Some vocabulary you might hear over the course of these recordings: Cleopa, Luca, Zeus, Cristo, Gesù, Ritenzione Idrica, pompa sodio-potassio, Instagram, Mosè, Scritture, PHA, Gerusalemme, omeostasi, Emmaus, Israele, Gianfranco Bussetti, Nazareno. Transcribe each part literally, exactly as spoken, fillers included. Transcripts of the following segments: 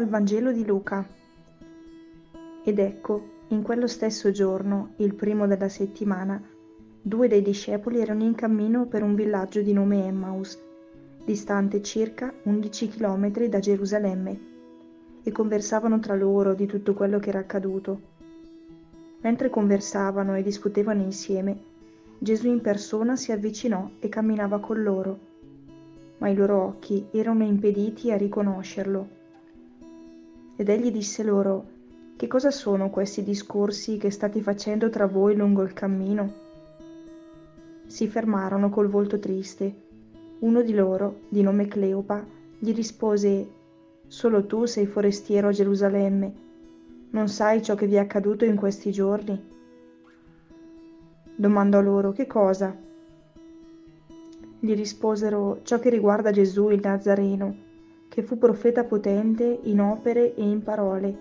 dal Vangelo di Luca. Ed ecco, in quello stesso giorno, il primo della settimana, due dei discepoli erano in cammino per un villaggio di nome Emmaus, distante circa undici chilometri da Gerusalemme, e conversavano tra loro di tutto quello che era accaduto. Mentre conversavano e discutevano insieme, Gesù in persona si avvicinò e camminava con loro, ma i loro occhi erano impediti a riconoscerlo. Ed egli disse loro: «Che cosa sono questi discorsi che state facendo tra voi lungo il cammino?» Si fermarono col volto triste. Uno di loro, di nome Cleopa, gli rispose: «Solo tu sei forestiero a Gerusalemme, non sai ciò che vi è accaduto in questi giorni?» Domandò loro: «Che cosa?» Gli risposero: «Ciò che riguarda Gesù il Nazareno, che fu profeta potente in opere e in parole,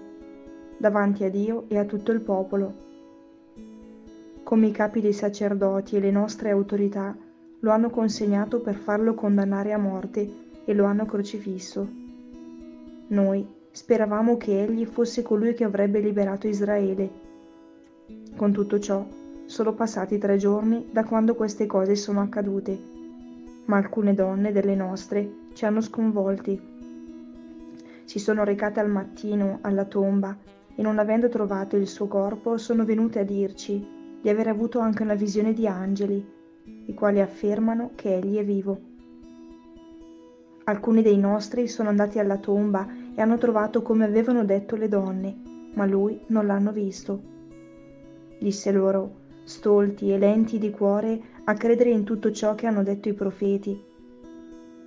davanti a Dio e a tutto il popolo. Come i capi dei sacerdoti e le nostre autorità lo hanno consegnato per farlo condannare a morte e lo hanno crocifisso. Noi speravamo che egli fosse colui che avrebbe liberato Israele. Con tutto ciò, sono passati tre giorni da quando queste cose sono accadute, ma alcune donne delle nostre ci hanno sconvolti. Si sono recate al mattino alla tomba e, non avendo trovato il suo corpo, sono venute a dirci di aver avuto anche una visione di angeli, i quali affermano che egli è vivo. Alcuni dei nostri sono andati alla tomba e hanno trovato come avevano detto le donne, ma lui non l'hanno visto». Disse loro: «Stolti e lenti di cuore a credere in tutto ciò che hanno detto i profeti.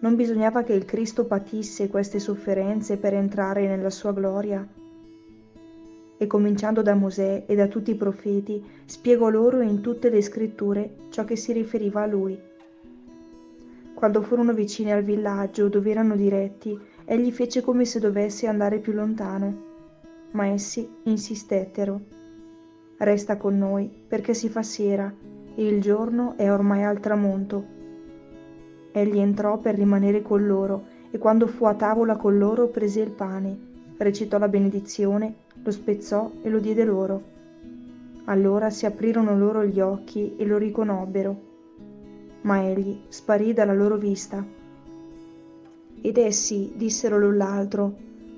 Non bisognava che il Cristo patisse queste sofferenze per entrare nella sua gloria?» E cominciando da Mosè e da tutti i profeti, spiegò loro in tutte le scritture ciò che si riferiva a lui. Quando furono vicini al villaggio dove erano diretti, egli fece come se dovesse andare più lontano, ma essi insistettero: «Resta con noi, perché si fa sera e il giorno è ormai al tramonto». Egli entrò per rimanere con loro, e quando fu a tavola con loro prese il pane, recitò la benedizione, lo spezzò e lo diede loro. Allora si aprirono loro gli occhi e lo riconobbero, ma egli sparì dalla loro vista. Ed essi dissero l'un l'altro: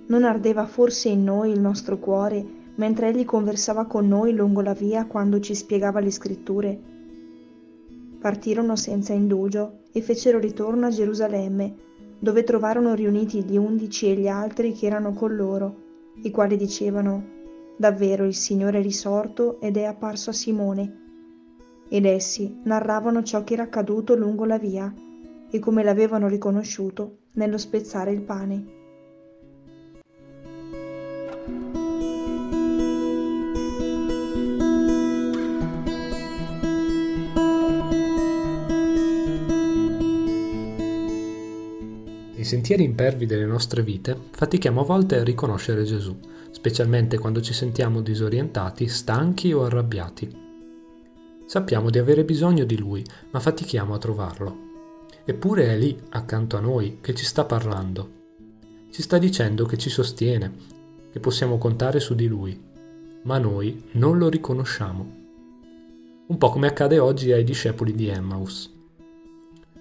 «Non ardeva forse in noi il nostro cuore, mentre egli conversava con noi lungo la via quando ci spiegava le scritture?» Partirono senza indugio e fecero ritorno a Gerusalemme, dove trovarono riuniti gli undici e gli altri che erano con loro, i quali dicevano: «Davvero il Signore è risorto ed è apparso a Simone». Ed essi narravano ciò che era accaduto lungo la via e come l'avevano riconosciuto nello spezzare il pane. Nei sentieri impervi delle nostre vite fatichiamo a volte a riconoscere Gesù, specialmente quando ci sentiamo disorientati, stanchi o arrabbiati. Sappiamo di avere bisogno di Lui, ma fatichiamo a trovarlo. Eppure è lì, accanto a noi, che ci sta parlando. Ci sta dicendo che ci sostiene, che possiamo contare su di Lui, ma noi non lo riconosciamo. Un po' come accade oggi ai discepoli di Emmaus.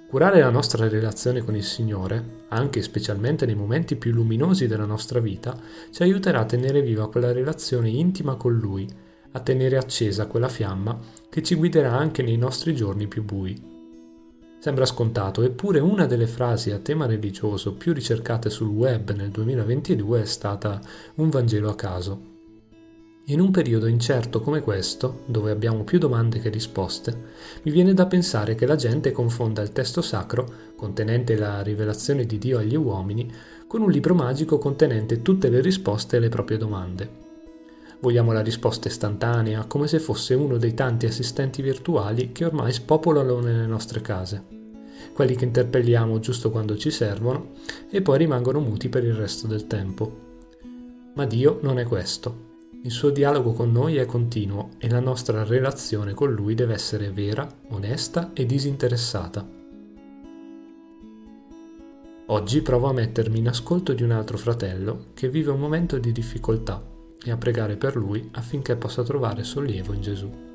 Curare la nostra relazione con il Signore, anche e specialmente nei momenti più luminosi della nostra vita, ci aiuterà a tenere viva quella relazione intima con Lui, a tenere accesa quella fiamma che ci guiderà anche nei nostri giorni più bui. Sembra scontato, eppure una delle frasi a tema religioso più ricercate sul web nel duemilaventidue è stata «un Vangelo a caso». In un periodo incerto come questo, dove abbiamo più domande che risposte, mi viene da pensare che la gente confonda il testo sacro, contenente la rivelazione di Dio agli uomini, con un libro magico contenente tutte le risposte alle proprie domande. Vogliamo la risposta istantanea, come se fosse uno dei tanti assistenti virtuali che ormai spopolano nelle nostre case, quelli che interpelliamo giusto quando ci servono e poi rimangono muti per il resto del tempo. Ma Dio non è questo. Il suo dialogo con noi è continuo e la nostra relazione con Lui deve essere vera, onesta e disinteressata. Oggi provo a mettermi in ascolto di un altro fratello che vive un momento di difficoltà e a pregare per lui affinché possa trovare sollievo in Gesù.